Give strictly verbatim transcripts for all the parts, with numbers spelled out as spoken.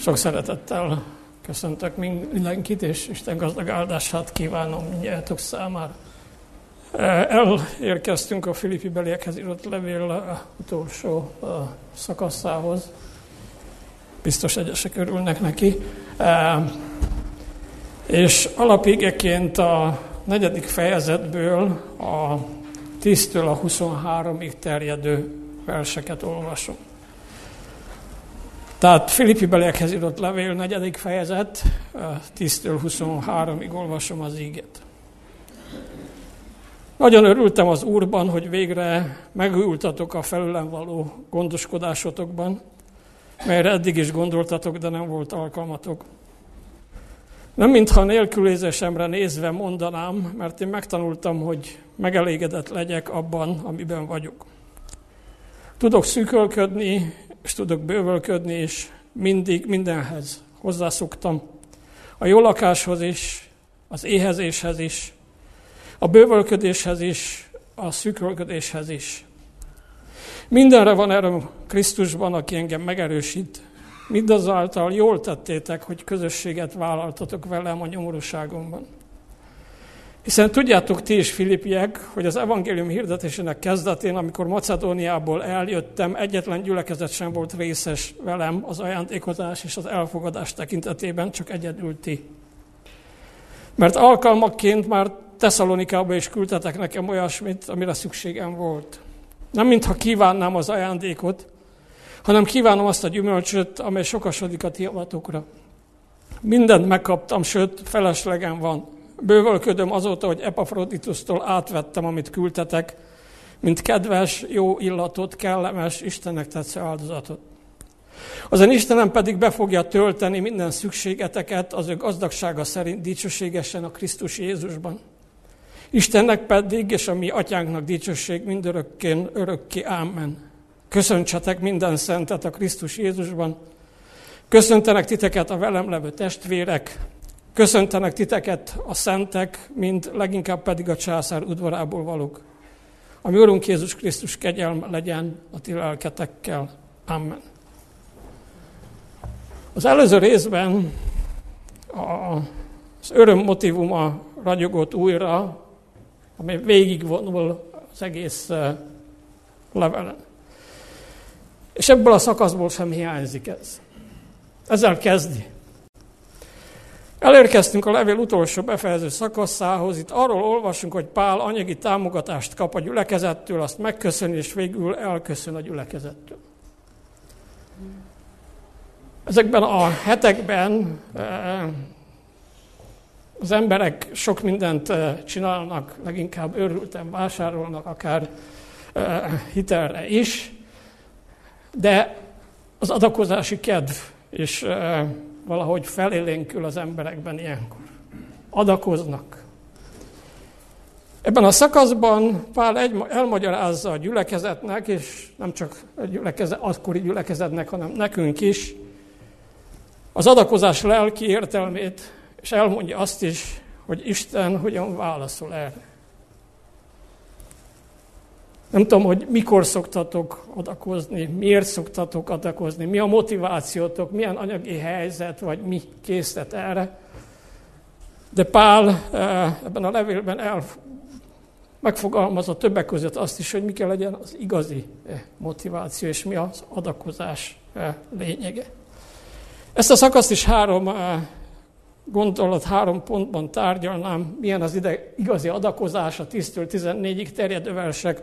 Sok szeretettel köszöntök mindenkit, és Isten gazdag áldását kívánom mindnyájatok számára. Elérkeztünk a Filippi Beliekhez írott levél utolsó szakaszához. Biztos egyesek örülnek neki. És alapígeként a negyedik fejezetből a tíztől a huszonháromig terjedő verseket olvasom. Tehát Filippi Beliekhez írott levél, negyedik fejezet, tíztől huszonháromig olvasom az ígét. Nagyon örültem az Úrban, hogy végre megújultatok a felülem való gondoskodásotokban, melyre eddig is gondoltatok, de nem volt alkalmatok. Nem mintha nélkülézésemre nézve mondanám, mert én megtanultam, hogy megelégedett legyek abban, amiben vagyok. Tudok szűkölködni, és tudok bővölködni, és mindig mindenhez hozzászoktam. A jó lakáshoz is, az éhezéshez is, a bővölködéshez is, a szűkölködéshez is. Mindenre van erőm Krisztusban, aki engem megerősít. Mindazáltal jól tettétek, hogy közösséget vállaltatok velem a nyomorúságomban. Hiszen tudjátok ti is, filippiek, hogy az evangélium hirdetésének kezdetén, amikor Macedóniából eljöttem, egyetlen gyülekezet sem volt részes velem az ajándékozás és az elfogadás tekintetében, csak egyedül ti. Mert alkalmakként már Tesszalonikába is küldtetek nekem olyasmit, amire szükségem volt. Nem mintha kívánnám az ajándékot, hanem kívánom azt a gyümölcsöt, amely sokasodik a ti avatokra. Mindent megkaptam, sőt, feleslegem van. Bővölködöm azóta, hogy Epafroditusztól átvettem, amit küldtetek, mint kedves, jó illatot, kellemes, Istennek tetsző áldozatot. Azon Istenem pedig be fogja tölteni minden szükségeteket az ő gazdagsága szerint dicsőségesen a Krisztus Jézusban. Istennek pedig, és a mi atyánknak dicsőség mindörökkén, örökké. Ámen. Köszöntsetek minden szentet a Krisztus Jézusban. Köszöntenek titeket a velem levő testvérek. Köszöntenek titeket a szentek, mint leginkább pedig a császár udvarából valók. A mi Urunk Jézus Krisztus kegyelme legyen a ti lelketekkel. Amen. Az előző részben az öröm motívuma ragyogott újra, ami végigvonul az egész levelen. És ebből a szakaszból sem hiányzik ez. Ezzel kezdi. Elérkeztünk a levél utolsó befejező szakaszához. Itt arról olvasunk, hogy Pál anyagi támogatást kap a gyülekezettől, azt megköszöni, és végül elköszön a gyülekezettől. Ezekben a hetekben az emberek sok mindent csinálnak, leginkább örülten vásárolnak, akár hitelre is, de az adakozási kedv is e, valahogy felélénkül az emberekben ilyenkor. Adakoznak. Ebben a szakaszban Pál egy, elmagyarázza a gyülekezetnek, és nem csak a gyülekezet, akkori gyülekezetnek, hanem nekünk is, az adakozás lelki értelmét, és elmondja azt is, hogy Isten hogyan válaszol erre. Nem tudom, hogy mikor szoktatok adakozni, miért szoktatok adakozni, mi a motivációtok, milyen anyagi helyzet, vagy mi késztet erre. De Pál ebben a levélben el, megfogalmazza többek között azt is, hogy mi kell legyen az igazi motiváció, és mi az adakozás lényege. Ezt a szakaszt is három gondolat, három pontban tárgyalnám, milyen az ide igazi adakozás a tíztől tizennégyig terjedő versek.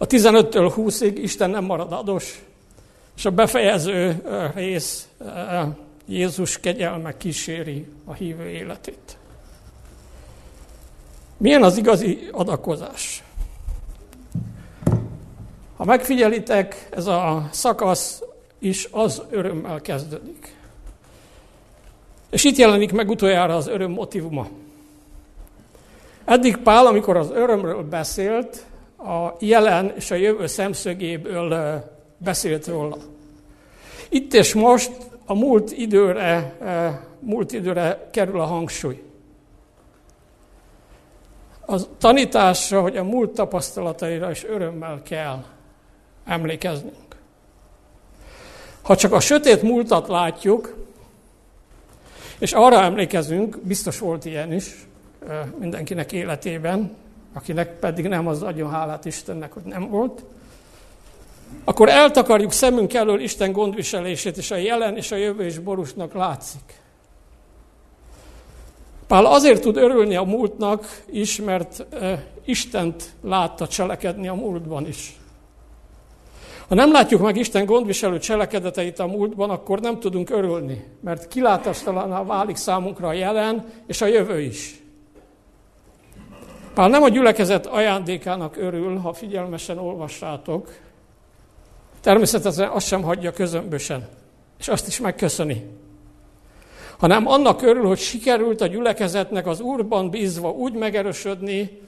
A tizenöttől húszig Isten nem marad adós, és a befejező rész Jézus kegyelme kíséri a hívő életét. Milyen az igazi adakozás? Ha megfigyelitek, ez a szakasz is az örömmel kezdődik. És itt jelenik meg utoljára az öröm motívuma. Eddig Pál, amikor az örömről beszélt, a jelen és a jövő szemszögéből beszélt róla. Itt és most a múlt időre, múlt időre kerül a hangsúly. A tanításra, hogy a múlt tapasztalataira is örömmel kell emlékeznünk. Ha csak a sötét múltat látjuk, és arra emlékezünk, biztos volt ilyen is mindenkinek életében, akinek pedig nem, az adjon hálát Istennek, hogy nem volt, akkor eltakarjuk szemünk elől Isten gondviselését, és a jelen és a jövő is borúsnak látszik. Pál azért tud örülni a múltnak is, mert Istent látta cselekedni a múltban is. Ha nem látjuk meg Isten gondviselő cselekedeteit a múltban, akkor nem tudunk örülni, mert kilátástalanná válik számunkra a jelen és a jövő is. Pál nem a gyülekezet ajándékának örül, ha figyelmesen olvassátok, természetesen azt sem hagyja közömbösen, és azt is megköszöni, hanem annak örül, hogy sikerült a gyülekezetnek az Úrban bízva úgy megerősödni,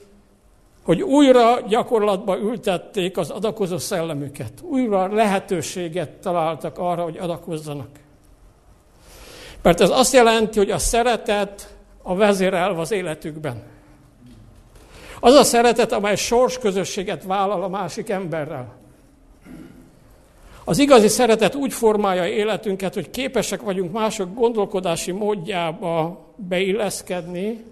hogy újra gyakorlatba ültették az adakozó szellemüket. Újra lehetőséget találtak arra, hogy adakozzanak. Mert ez azt jelenti, hogy a szeretet a vezérelv az életükben. Az a szeretet, amely sorsközösséget vállal a másik emberrel. Az igazi szeretet úgy formálja életünket, hogy képesek vagyunk mások gondolkodási módjába beilleszkedni,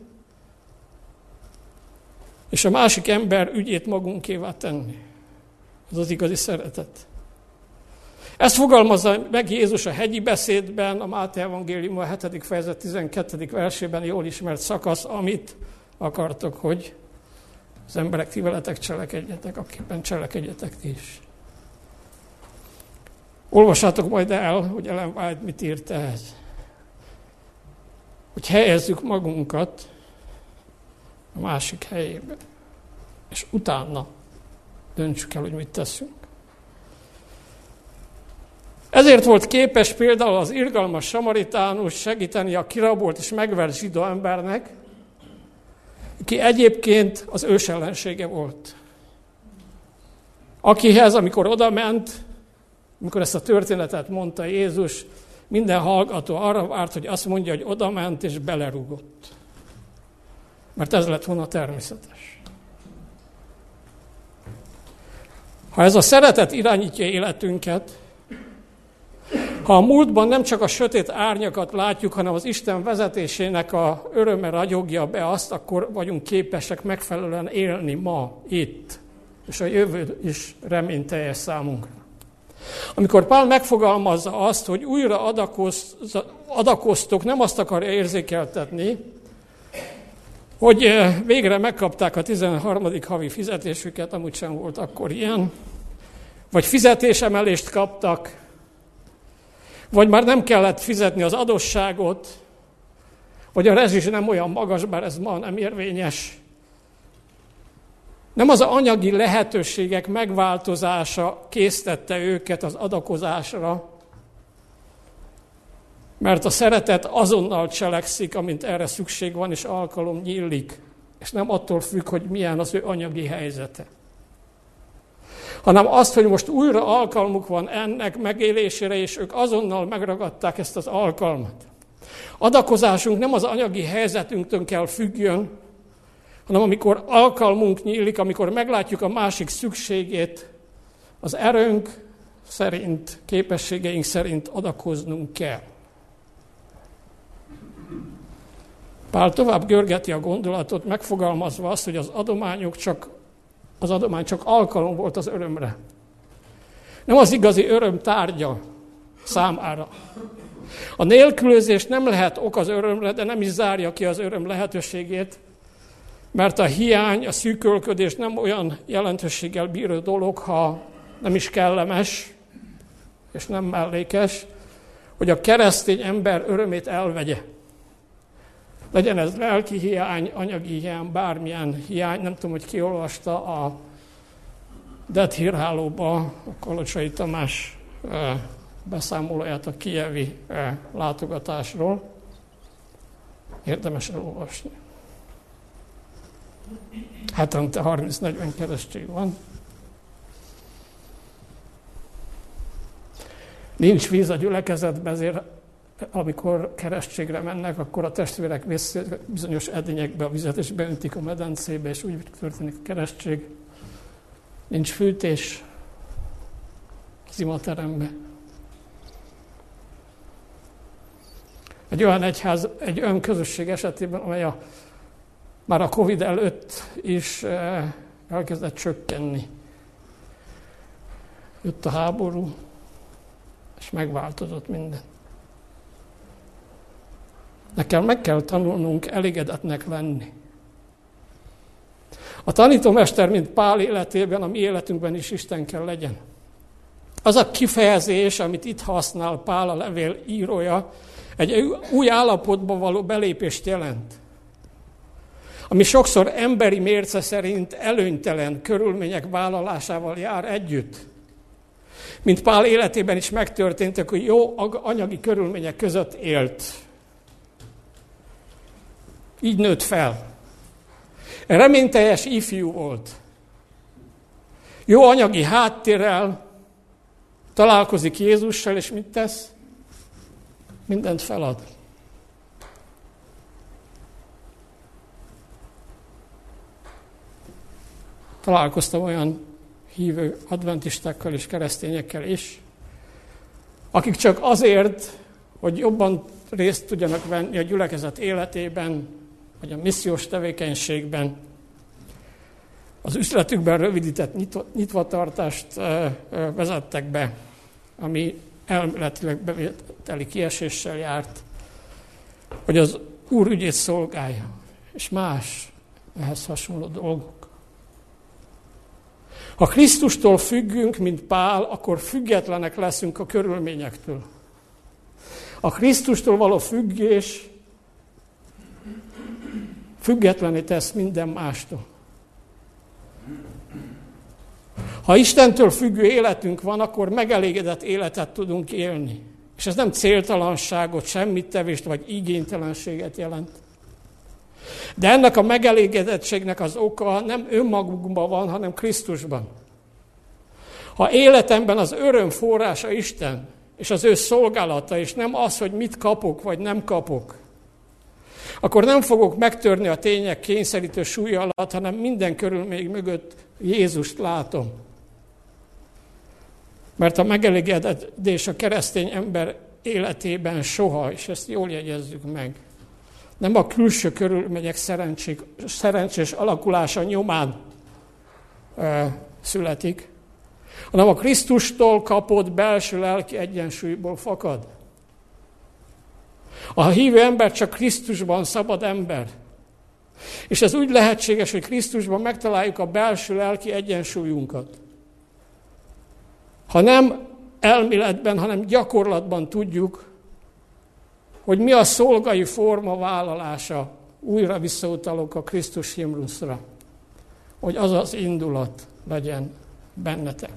és a másik ember ügyét magunkévá tenni. Ez az igazi szeretet. Ezt fogalmazza meg Jézus a hegyi beszédben, a Máté Evangélium a hetedik fejezet tizenkettedik versében jól ismert szakasz, amit akartok, hogy az emberek ti veletek cselekedjetek, aképpen cselekedjetek ti is. Olvassátok majd el, hogy Ellen White mit írt ehhez. Hogy helyezzük magunkat a másik helyébe, és utána döntsük el, hogy mit teszünk. Ezért volt képes például az irgalmas Samaritánus segíteni a kirabolt és megvert zsidó embernek, aki egyébként az ős ellensége volt. Akihez, amikor odament, amikor ezt a történetet mondta Jézus, minden hallgató arra várt, hogy azt mondja, hogy odament és belerúgott. Mert ez lett volna természetes. Ha ez a szeretet irányítja életünket, ha a múltban nem csak a sötét árnyakat látjuk, hanem az Isten vezetésének a öröme ragyogja be azt, akkor vagyunk képesek megfelelően élni ma, itt, és a jövő is reményteljes számunkra. Amikor Pál megfogalmazza azt, hogy újra adakoz, adakoztok, nem azt akarja érzékeltetni, hogy végre megkapták a tizenharmadik havi fizetésüket, amúgy sem volt akkor ilyen, vagy fizetésemelést kaptak, vagy már nem kellett fizetni az adósságot, vagy a rezsis nem olyan magas, bár ez ma nem érvényes. Nem az anyagi lehetőségek megváltozása késztette őket az adakozásra, mert a szeretet azonnal cselekszik, amint erre szükség van, és alkalom nyílik, és nem attól függ, hogy milyen az ő anyagi helyzete. Hanem azt, hogy most újra alkalmuk van ennek megélésére, és ők azonnal megragadták ezt az alkalmat. Adakozásunk nem az anyagi helyzetünktől kell függjön, hanem amikor alkalmunk nyílik, amikor meglátjuk a másik szükségét, az erőnk szerint, képességeink szerint adakoznunk kell. Pál tovább görgeti a gondolatot, megfogalmazva azt, hogy az adományok csak, az adomány csak alkalom volt az örömre. Nem az igazi öröm tárgya számára. A nélkülözés nem lehet ok az örömre, de nem is zárja ki az öröm lehetőségét, mert a hiány, a szűkölködés nem olyan jelentőséggel bíró dolog, ha nem is kellemes és nem mellékes, hogy a keresztény ember örömét elvegye. Legyen ez lelki hiány, anyagi hiány, bármilyen hiány. Nem tudom, hogy ki olvasta a Detthírhálóba a Kolocsai Tamás beszámolóját a kijevi látogatásról. Érdemes elolvasni. Hetente harminc-negyven keresztség van. Nincs víz a gyülekezetben, ezért amikor keresztségre mennek, akkor a testvérek vész bizonyos edényekbe a vizet, és beöntik a medencébe, és úgy történik a keresztség. Nincs fűtés az imateremben. Egy olyan egyház, egy olyan közösség esetében, amely a, már a Covid előtt is elkezdett csökkenni. Jött a háború, és megváltozott minden. Nekem meg kell tanulnunk elégedetnek lenni. A tanítómester, mint Pál életében, a mi életünkben is Isten kell legyen. Az a kifejezés, amit itt használ Pál a levél írója, egy új állapotba való belépést jelent, ami sokszor emberi mérce szerint előnytelen körülmények vállalásával jár együtt. Mint Pál életében is megtörténtek, hogy jó anyagi körülmények között élt. Így nőtt fel. Reményteljes ifjú volt. Jó anyagi háttérrel találkozik Jézussal, és mit tesz? Mindent felad. Találkoztam olyan hívő adventistákkal és keresztényekkel is, akik csak azért, hogy jobban részt tudjanak venni a gyülekezet életében, vagy a missziós tevékenységben, az üzletükben rövidített nyitvatartást vezettek be, ami elméletileg bevételi kieséssel járt, hogy az Úr ügyét szolgálja, és más ehhez hasonló dolgok. Ha Krisztustól függünk, mint Pál, akkor függetlenek leszünk a körülményektől. A Krisztustól való függés függetlenül tesz minden mástól. Ha Istentől függő életünk van, akkor megelégedett életet tudunk élni. És ez nem céltalanságot, semmittevést vagy igénytelenséget jelent. De ennek a megelégedettségnek az oka nem önmagunkban van, hanem Krisztusban. Ha életemben az öröm forrása Isten, és az ő szolgálata, és nem az, hogy mit kapok vagy nem kapok, akkor nem fogok megtörni a tények kényszerítő súlya alatt, hanem minden körülmény mögött Jézust látom. Mert a megelégedés a keresztény ember életében soha, és ezt jól jegyezzük meg, nem a külső körülmények szerencsés, szerencsés alakulása nyomán ö, születik, hanem a Krisztustól kapott belső lelki egyensúlyból fakad. A hívő ember csak Krisztusban szabad ember. És ez úgy lehetséges, hogy Krisztusban megtaláljuk a belső lelki egyensúlyunkat. Ha nem elméletben, hanem gyakorlatban tudjuk, hogy mi a szolgai forma vállalása, újra visszautalok a Krisztus himnuszra, hogy az az indulat legyen bennetek.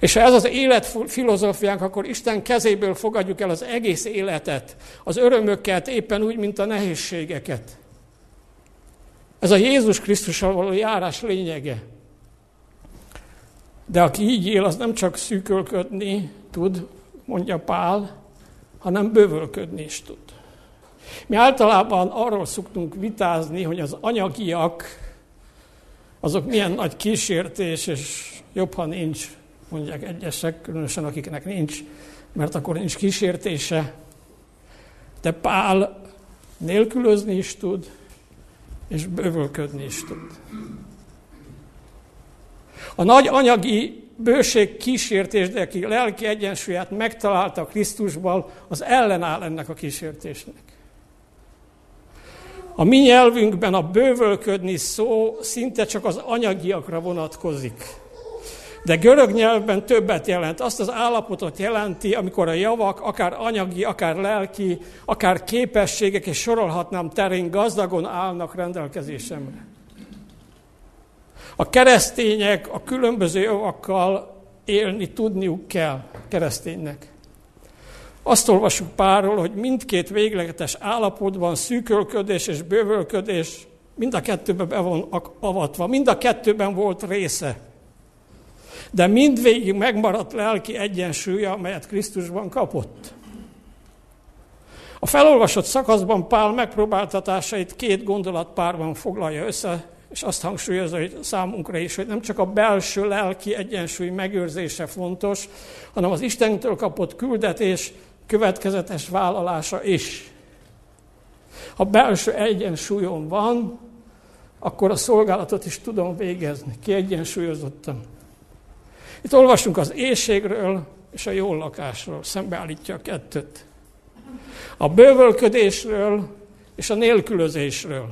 És ha ez az élet filozófiánk, akkor Isten kezéből fogadjuk el az egész életet, az örömöket, éppen úgy, mint a nehézségeket. Ez a Jézus Krisztussal való járás lényege. De aki így él, az nem csak szűkölködni tud, mondja Pál, hanem bővölködni is tud. Mi általában arról szoktunk vitázni, hogy az anyagiak, azok milyen nagy kísértés, és jobb, ha nincs, mondják egyesek, különösen akiknek nincs, mert akkor nincs kísértése. De Pál nélkülözni is tud, és bővölködni is tud. A nagy anyagi bőség kísértés, de aki lelki egyensúlyát megtalálta Krisztusban, az ellenáll ennek a kísértésnek. A mi nyelvünkben a bővölködni szó szinte csak az anyagiakra vonatkozik. De görög nyelvben többet jelent. Azt az állapotot jelenti, amikor a javak, akár anyagi, akár lelki, akár képességek, és sorolhatnám terén, gazdagon állnak rendelkezésemre. A keresztények a különböző javakkal élni tudniuk kell kereszténynek. Azt olvasjuk Pálról, hogy mindkét végletes állapotban szűkölködés és bővölködés mind a kettőben be van avatva, mind a kettőben volt része. De mindvégig megmaradt lelki egyensúlya, amelyet Krisztusban kapott. A felolvasott szakaszban Pál megpróbáltatásait két gondolatpárban foglalja össze, és azt hangsúlyozza, hogy számunkra is, hogy nem csak a belső lelki egyensúly megőrzése fontos, hanem az Istentől kapott küldetés következetes vállalása is. Ha belső egyensúlyom van, akkor a szolgálatot is tudom végezni, kiegyensúlyozottan. Itt olvasunk az éhségről és a jól lakásról, szembeállítja a kettőt. A bővölködésről és a nélkülözésről.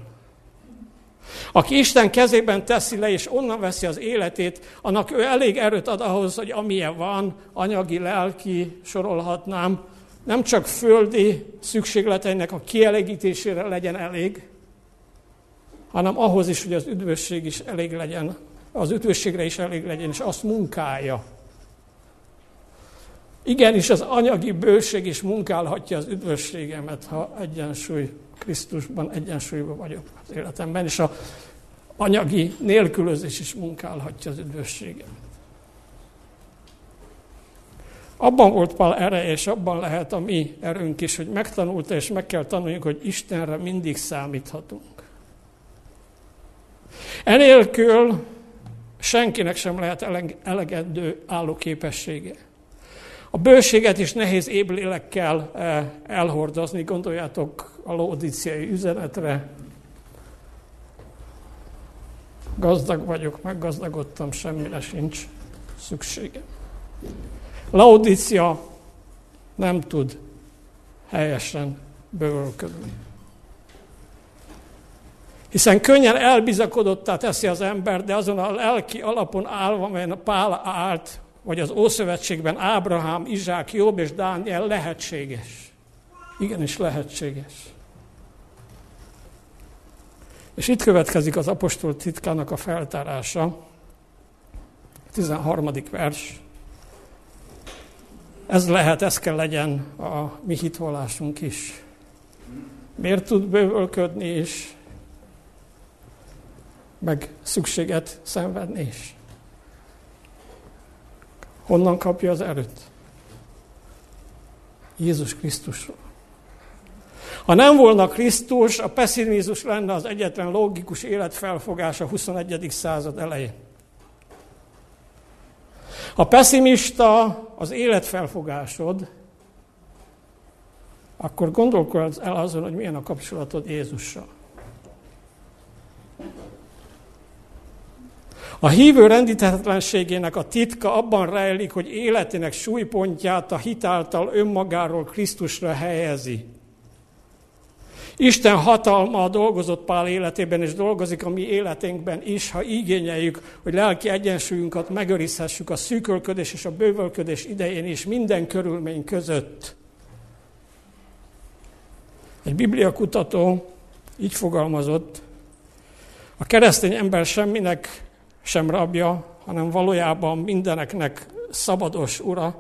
Aki Isten kezében teszi le és onnan veszi az életét, annak ő elég erőt ad ahhoz, hogy amilyen van, anyagi, lelki, sorolhatnám, nem csak földi szükségleteinek a kielégítésére legyen elég, hanem ahhoz is, hogy az üdvösség is elég legyen, az üdvösségre is elég legyen, és azt munkálja. Igenis, az anyagi bőség is munkálhatja az üdvösségemet, ha egyensúly Krisztusban, egyensúlyban vagyok az életemben, és az anyagi nélkülözés is munkálhatja az üdvösségemet. Abban volt Pál ereje, és abban lehet a mi erőnk is, hogy megtanulta, és meg kell tanuljuk, hogy Istenre mindig számíthatunk. Enélkül senkinek sem lehet elegedő állóképessége. A bőséget is nehéz éblélekkel elhordozni, gondoljátok a laodíciai üzenetre. Gazdag vagyok, meggazdagodtam, semmire sincs szükségem. Laodícia nem tud helyesen bővölködni. Hiszen könnyen elbizakodottá teszi az ember, de azon a lelki alapon állva, amelyen Pál állt, vagy az Ószövetségben Ábrahám, Izsák, Jób és Dániel lehetséges. Igenis lehetséges. És itt következik az apostol titkának a feltárása, tizenharmadik vers. Ez lehet, ez kell legyen a mi hitvallásunk is. Miért tud bővölködni is, meg szükséget szenvedni is? Honnan kapja az erőt? Jézus Krisztusról. Ha nem volna Krisztus, a pessimizmus lenne az egyetlen logikus életfelfogás a huszonegyedik század elején. Ha pessimista az életfelfogásod, akkor gondolkodsz el azon, hogy milyen a kapcsolatod Jézussal. A hívő rendíthetetlenségének a titka abban rejlik, hogy életének súlypontját a hit által önmagáról Krisztusra helyezi. Isten hatalma dolgozott Pál életében, és dolgozik a mi életünkben is, ha igényeljük, hogy lelki egyensúlyunkat megőrizhessük a szűkölködés és a bővölködés idején is, minden körülmény között. Egy bibliakutató így fogalmazott: a keresztény ember semminek sem rabja, hanem valójában mindeneknek szabados ura,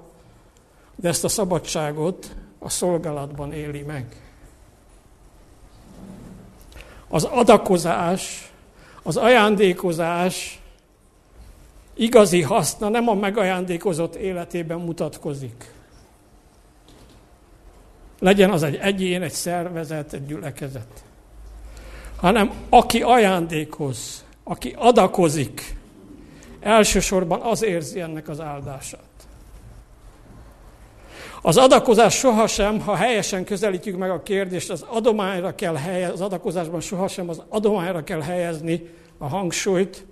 de ezt a szabadságot a szolgálatban éli meg. Az adakozás, az ajándékozás igazi haszna nem a megajándékozott életében mutatkozik. Legyen az egy egyén, egy szervezet, egy gyülekezet. Hanem aki ajándékoz, aki adakozik, elsősorban az érzi ennek az áldását. Az adakozás sohasem, ha helyesen közelítjük meg a kérdést, az adományra kell helyezni, az adakozásban sohasem az adományra kell helyezni a hangsúlyt,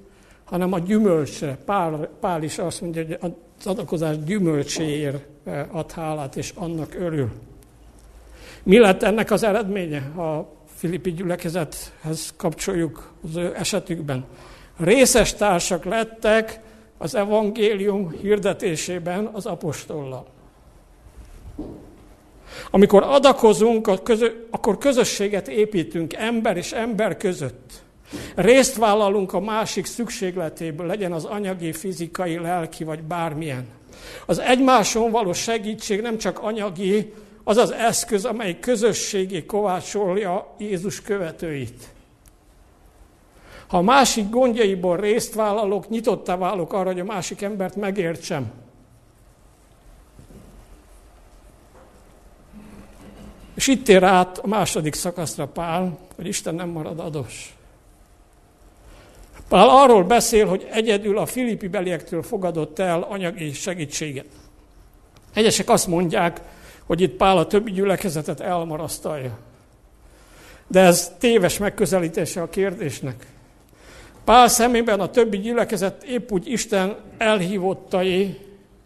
hanem a gyümölcsre. Pál, Pál is azt mondja, hogy az adakozás gyümölcséért ad hálát, és annak örül. Mi lett ennek az eredménye? Ha Filippi gyülekezethez kapcsoljuk az ő esetükben. Részes társak lettek az evangélium hirdetésében az apostollal. Amikor adakozunk, akkor közösséget építünk ember és ember között. Részt vállalunk a másik szükségletéből, legyen az anyagi, fizikai, lelki vagy bármilyen. Az egymáson való segítség nem csak anyagi, az az eszköz, amely közösségé kovácsolja Jézus követőit. Ha a másik gondjaiból részt vállalok, nyitottá válok arra, hogy a másik embert megértsem. És itt ér át a második szakaszra Pál, hogy Isten nem marad adós. Pál arról beszél, hogy egyedül a Filippi beliektől fogadott el anyagi segítséget. Egyesek azt mondják, hogy itt Pál a többi gyülekezetet elmarasztalja. De ez téves megközelítése a kérdésnek. Pál szemében a többi gyülekezet épp úgy Isten elhívottai,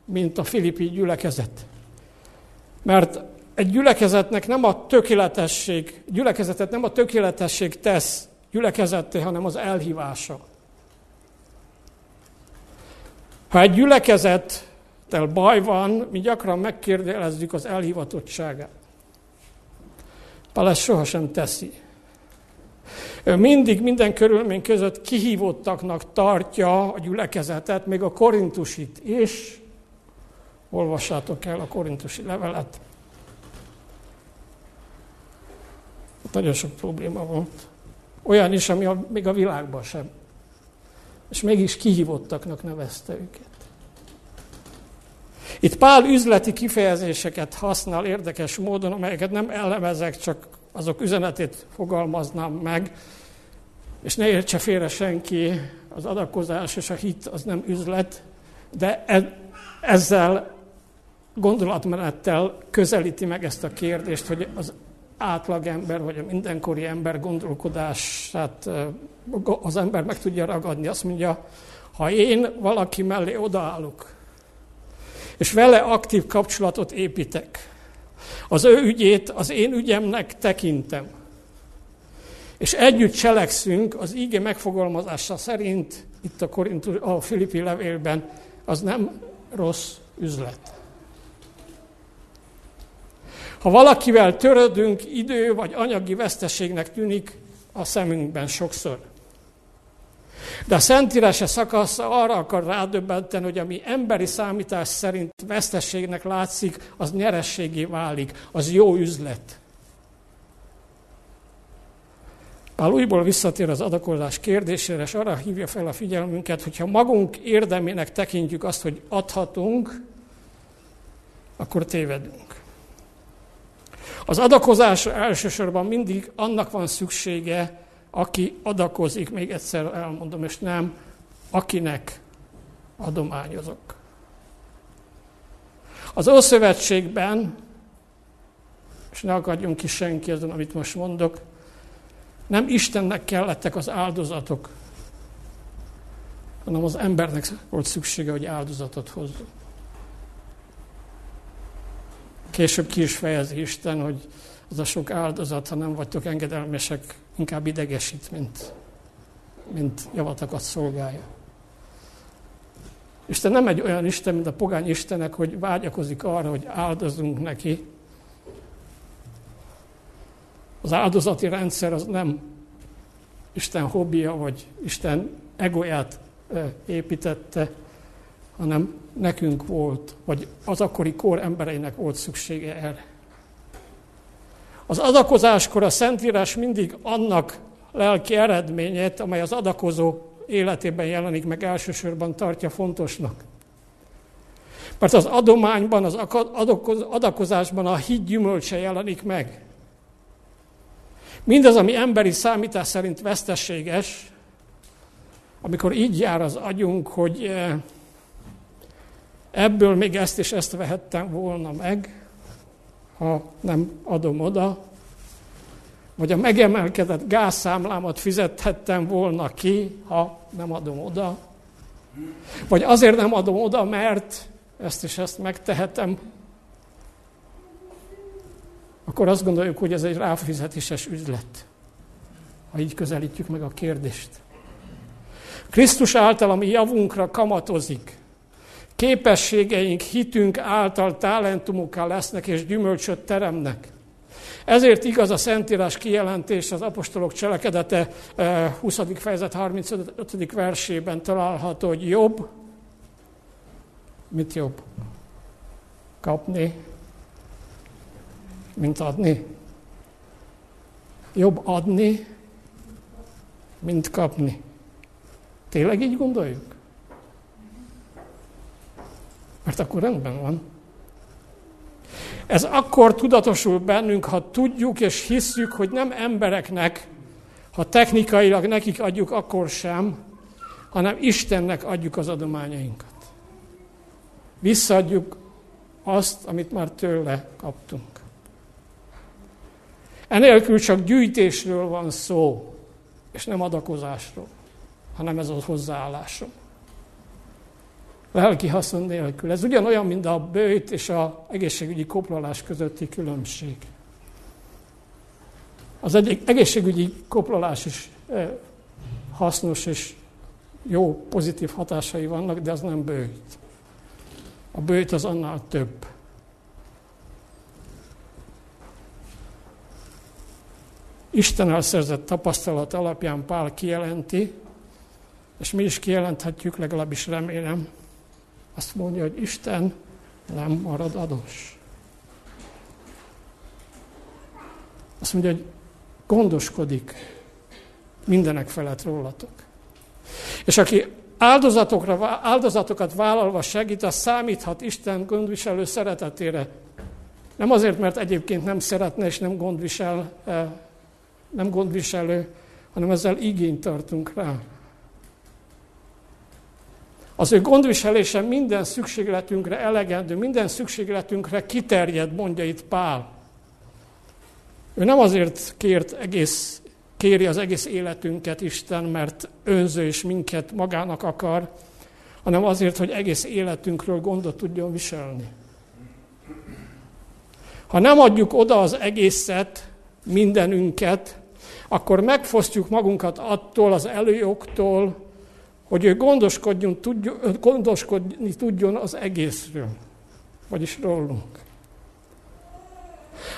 mint a filippi gyülekezet. Mert egy gyülekezetnek nem a tökéletesség, gyülekezetet nem a tökéletesség tesz gyülekezetté, hanem az elhívása. Ha egy gyülekezettel baj van, mi gyakran megkérdelezzük az elhivatottságát. Pál ezt sohasem teszi. Ő mindig minden körülmény között kihívottaknak tartja a gyülekezetet, még a korintusit is. Olvassátok el a korintusi levelet. Ott nagyon sok probléma volt. Olyan is, ami a, még a világban sem. És mégis kihívottaknak nevezte őket. Itt Pál üzleti kifejezéseket használ érdekes módon, amelyeket nem elemezek, csak azok üzenetét fogalmaznám meg. És ne értse félre senki, az adakozás és a hit az nem üzlet, de ezzel gondolatmenettel közelíti meg ezt a kérdést, hogy az átlagember, vagy a mindenkori ember gondolkodását az ember meg tudja ragadni. Azt mondja, ha én valaki mellé odaállok, és vele aktív kapcsolatot építek, az ő ügyét az én ügyemnek tekintem, és együtt cselekszünk az íge megfogalmazása szerint, itt a, Korintus, a Filippi levélben, az nem rossz üzlet. Ha valakivel törődünk, idő vagy anyagi veszteségnek tűnik a szemünkben sokszor. De a Szentírása szakasza arra akar rádöbbenteni, hogy ami emberi számítás szerint veszteségnek látszik, az nyerességé válik, az jó üzlet. Pál újból visszatér az adakozás kérdésére, és arra hívja fel a figyelmünket, hogyha magunk érdemének tekintjük azt, hogy adhatunk, akkor tévedünk. Az adakozásra elsősorban mindig annak van szüksége, aki adakozik, még egyszer elmondom, és nem, akinek adományozok. Az Ószövetségben, és ne akadjon ki senki azon, amit most mondok, nem Istennek kellettek az áldozatok, hanem az embernek volt szüksége, hogy áldozatot hozzon. Később ki is fejezi Isten, hogy az a sok áldozat, ha nem vagytok engedelmesek, inkább idegesít, mint, mint javatakat szolgálja. Isten nem egy olyan Isten, mint a pogány istenek, hogy vágyakozik arra, hogy áldozunk neki. Az áldozati rendszer az nem Isten hobbija, vagy Isten egóját építette, hanem nekünk volt, vagy az akkori kor embereinek volt szüksége erre. Az adakozáskor a Szentírás mindig annak lelki eredményét, amely az adakozó életében jelenik meg, elsősorban tartja fontosnak. Mert az adományban, az adakozásban a hit gyümölcse jelenik meg. Mindaz, ami emberi számítás szerint veszteséges, amikor így jár az agyunk, hogy ebből még ezt és ezt vehettem volna meg, ha nem adom oda, vagy a megemelkedett gázszámlámat fizethettem volna ki, ha nem adom oda, vagy azért nem adom oda, mert ezt és ezt megtehetem, akkor azt gondoljuk, hogy ez egy ráfizetéses üzlet, ha így közelítjük meg a kérdést. Krisztus által, ami javunkra kamatozik, képességeink, hitünk által talentumokká lesznek és gyümölcsöt teremnek. Ezért igaz a Szentírás kijelentés, az apostolok cselekedete huszadik fejezet harmincötödik versében található, hogy jobb, mit jobb? Kapni, mint adni. Jobb adni, mint kapni. Tényleg így gondoljuk? Mert akkor rendben van. Ez akkor tudatosul bennünk, ha tudjuk és hisszük, hogy nem embereknek, ha technikailag nekik adjuk, akkor sem, hanem Istennek adjuk az adományainkat. Visszaadjuk azt, amit már tőle kaptunk. Enélkül csak gyűjtésről van szó, és nem adakozásról, hanem ez a hozzáállásom. Lelki haszon nélkül. Ez ugyanolyan, mint a bőjt és az egészségügyi koplalás közötti különbség. Az egyik egészségügyi koplalás is hasznos és jó, pozitív hatásai vannak, de az nem bőjt. A bőjt az annál több. Istennel szerzett tapasztalat alapján Pál kijelenti, és mi is kijelenthetjük, legalábbis remélem, azt mondja, hogy Isten nem marad adós. Azt mondja, hogy gondoskodik mindenek felett rólatok. És aki áldozatokra, áldozatokat vállalva segít, az számíthat Isten gondviselő szeretetére. Nem azért, mert egyébként nem szeretne és nem gondvisel, nem gondviselő, hanem ezzel igényt tartunk rá. Az ő gondviselése minden szükségletünkre elegendő, minden szükségletünkre kiterjed, mondja itt Pál. Ő nem azért kért egész, kéri az egész életünket Isten, mert önző és minket magának akar, hanem azért, hogy egész életünkről gondot tudjon viselni. Ha nem adjuk oda az egészet, mindenünket, akkor megfosztjuk magunkat attól az előjogtól, hogy ő gondoskodjon, tudjon, gondoskodni tudjon az egészről, vagyis rólunk.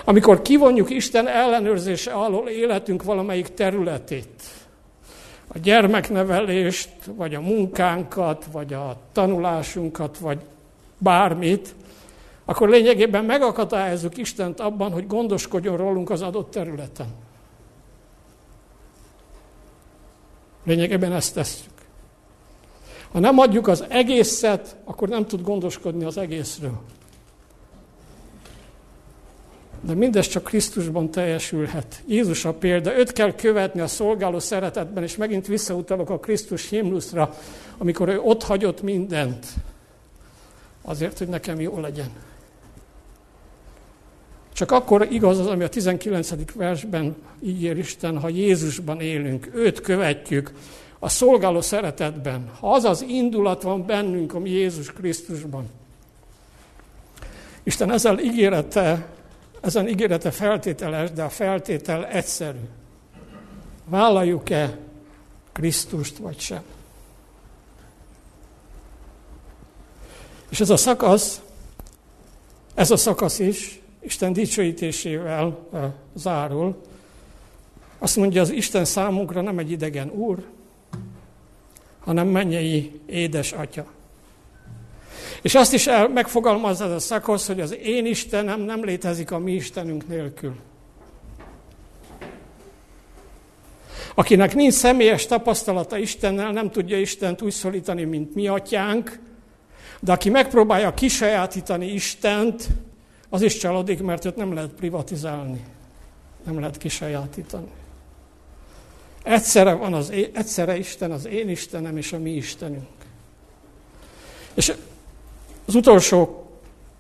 Amikor kivonjuk Isten ellenőrzése alól életünk valamelyik területét, a gyermeknevelést, vagy a munkánkat, vagy a tanulásunkat, vagy bármit, akkor lényegében megakadályozzuk Istent abban, hogy gondoskodjon rólunk az adott területen. Lényegében ezt tesszük. Ha nem adjuk az egészet, akkor nem tud gondoskodni az egészről. De mindez csak Krisztusban teljesülhet. Jézus a példa, őt kell követni a szolgáló szeretetben, és megint visszautalok a Krisztus himnuszra, amikor ő ott hagyott mindent, azért, hogy nekem jó legyen. Csak akkor igaz az, ami a tizenkilencedik versben így ír Isten, ha Jézusban élünk, őt követjük, a szolgáló szeretetben, ha az az indulat van bennünk, ami Jézus Krisztusban. Isten ezzel ígérete, ezen ígérete feltételes, de a feltétel egyszerű. Vállaljuk-e Krisztust, vagy sem? És ez a szakasz, ez a szakasz is Isten dicsőítésével zárul. Azt mondja, az Isten számunkra nem egy idegen úr, hanem mennyei édesatya. És azt is el, megfogalmazza ez a szakasz, hogy az én Istenem nem létezik a mi Istenünk nélkül. Akinek nincs személyes tapasztalata Istennel, nem tudja Istent úgy szólítani, mint mi atyánk, de aki megpróbálja kisajátítani Istent, az is csalódik, mert őt nem lehet privatizálni, nem lehet kisajátítani. Egyszerre van az, egyszerre Isten az én Istenem és a mi Istenünk. És az utolsó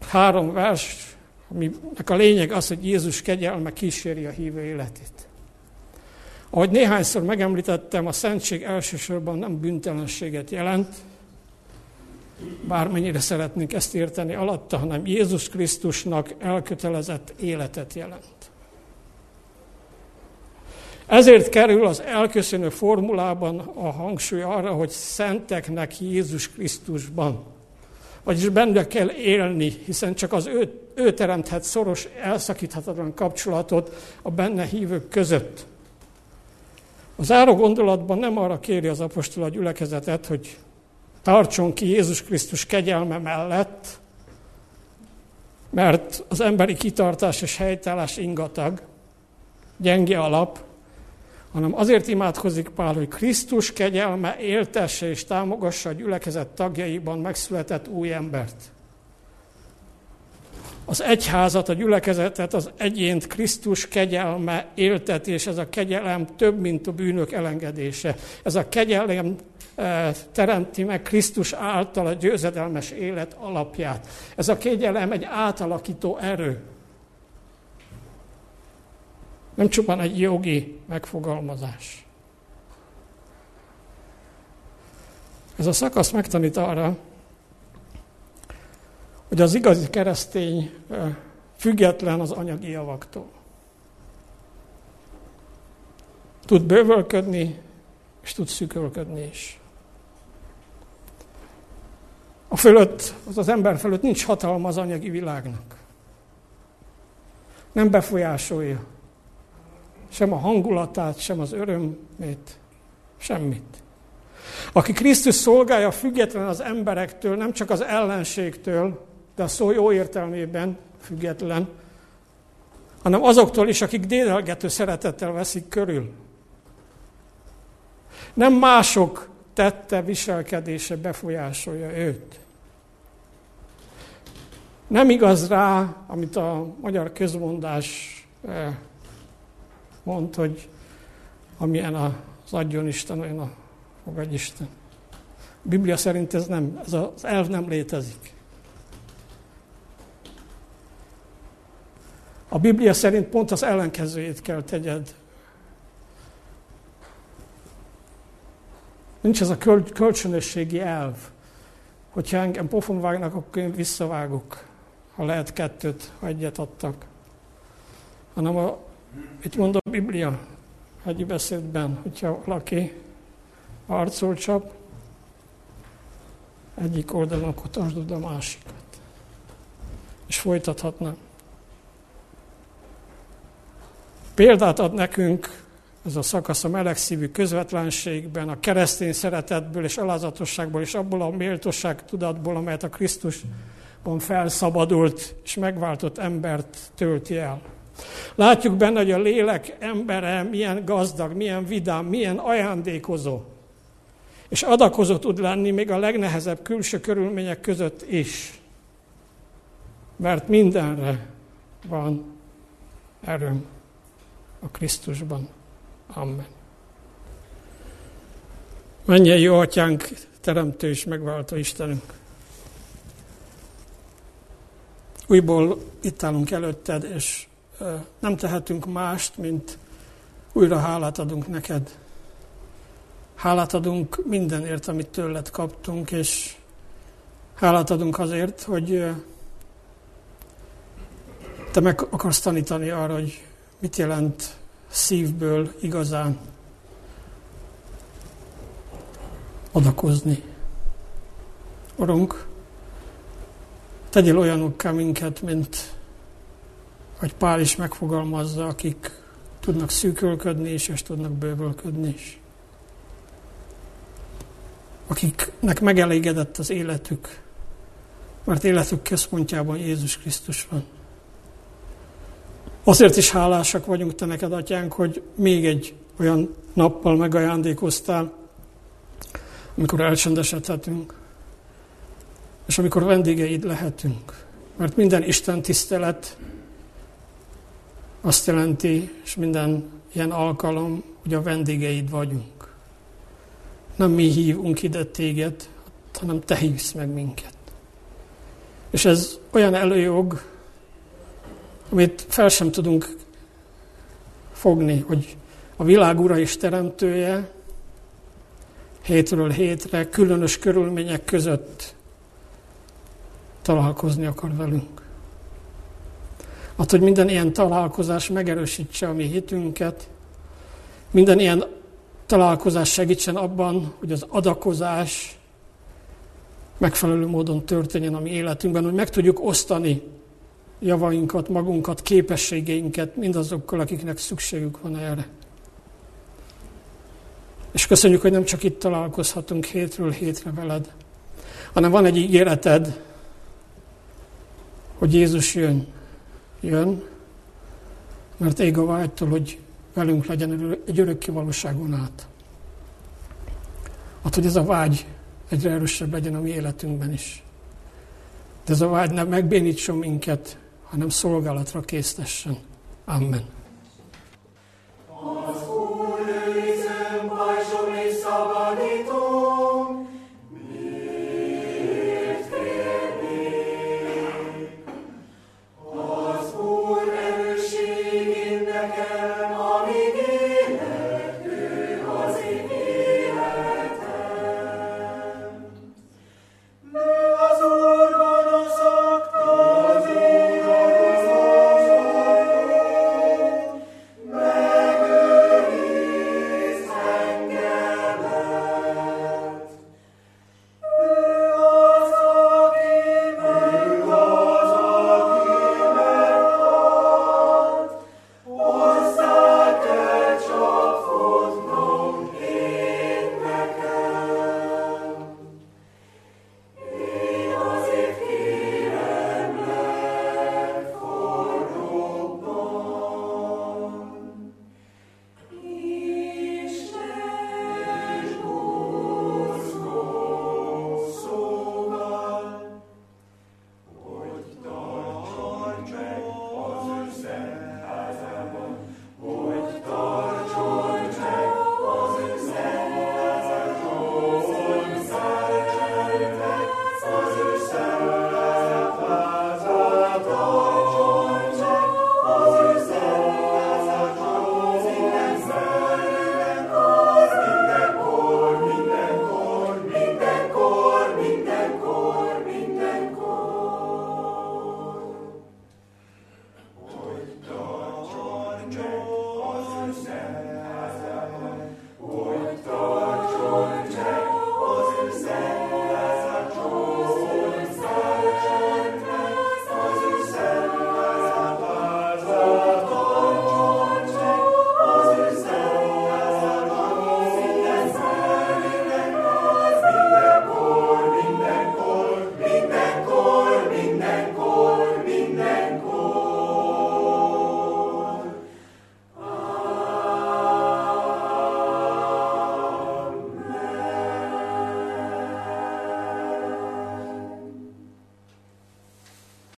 három vers, aminek a lényeg az, hogy Jézus kegyelme kíséri a hívő életét. Ahogy néhányszor megemlítettem, a szentség elsősorban nem bűntelenséget jelent, bármennyire szeretnénk ezt érteni alatta, hanem Jézus Krisztusnak elkötelezett életet jelent. Ezért kerül az elköszönő formulában a hangsúly arra, hogy szenteknek Jézus Krisztusban. Vagyis benne kell élni, hiszen csak az ő, ő teremthet szoros, elszakíthatatlan kapcsolatot a benne hívők között. A záró gondolatban nem arra kéri az apostol a gyülekezetet, hogy tartson ki Jézus Krisztus kegyelme mellett, mert az emberi kitartás és helytállás ingatag, gyenge alap, hanem azért imádkozik Pál, hogy Krisztus kegyelme éltesse és támogassa a gyülekezet tagjaiban megszületett új embert. az egyházat, a gyülekezetet, az egyént Krisztus kegyelme éltetés, ez a kegyelem több, mint a bűnök elengedése. Ez a kegyelem teremti meg Krisztus által a győzedelmes élet alapját. Ez a kegyelem egy átalakító erő. Nem csupán egy jogi megfogalmazás. Ez a szakasz megtanít arra, hogy az igazi keresztény független az anyagi javaktól. Tud bővölködni, és tud szűkölködni is. A fölött, az az ember fölött nincs hatalma az anyagi világnak. Nem befolyásolja sem a hangulatát, sem az örömét, semmit. Aki Krisztus szolgálja, független az emberektől, nem csak az ellenségtől, de a szó jó értelmében független, hanem azoktól is, akik dédelgető szeretettel veszik körül. Nem mások tette, viselkedése befolyásolja őt. Nem igaz rá, amit a magyar közmondás mond, hogy amilyen az adjon Isten, olyan a fogadj Isten. A Biblia szerint ez nem, ez az elv nem létezik. A Biblia szerint pont az ellenkezőjét kell tegyed. Nincs ez a kölcsönösségi elv, hogyha engem pofon vágnak, akkor én visszavágok, ha lehet kettőt, ha egyet adtak. Hanem a, itt mond a Biblia hegyi beszédben, hogyha valaki arcul csap, egyik oldalon, akkor tartsd oda a másikat. És folytathatnám. Példát ad nekünk ez a szakasz a melegszívű közvetlenségben, a keresztény szeretetből és alázatosságból, és abból a méltóság tudatból, amelyet a Krisztusban felszabadult és megváltott embert tölti el. Látjuk benne, hogy a lélek embere milyen gazdag, milyen vidám, milyen ajándékozó. És adakozó tud lenni még a legnehezebb külső körülmények között is. Mert mindenre van erőm a Krisztusban. Amen. Mennyei jó atyánk, teremtő és megváltó Istenünk. Újból itt állunk előtted, és nem tehetünk mást, mint újra hálát adunk neked. Hálát adunk mindenért, amit tőled kaptunk, és hálát adunk azért, hogy te meg akarsz tanítani arra, hogy mit jelent szívből igazán adakozni. Urunk, tegyél olyanokká minket, mint hogy Pál is megfogalmazza, akik tudnak szűkölködni is, és tudnak bővölködni is. Akiknek megelégedett az életük, mert életük központjában Jézus Krisztus van. Azért is hálásak vagyunk te neked, atyánk, hogy még egy olyan nappal megajándékoztál, amikor elcsendesedhetünk, és amikor vendégeid lehetünk. Mert minden Isten tisztelet azt jelenti, és minden ilyen alkalom, hogy a vendégeid vagyunk. Nem mi hívunk ide téged, hanem te hívsz meg minket. És ez olyan előjog, amit fel sem tudunk fogni, hogy a világ ura és teremtője hétről hétre, különös körülmények között találkozni akar velünk. Hát, hogy minden ilyen találkozás megerősítse a mi hitünket, minden ilyen találkozás segítsen abban, hogy az adakozás megfelelő módon történjen a mi életünkben, hogy meg tudjuk osztani javainkat, magunkat, képességeinket mindazokkal, akiknek szükségük van erre. És köszönjük, hogy nem csak itt találkozhatunk hétről hétre veled, hanem van egy ígéreted, hogy Jézus jön. Jön, mert ég a vágytól, hogy velünk legyen egy örökké valóságon át. Hát, hogy ez a vágy egyre erősebb legyen a mi életünkben is. De ez a vágy nem megbénítson minket, hanem szolgálatra késztessen. Amen.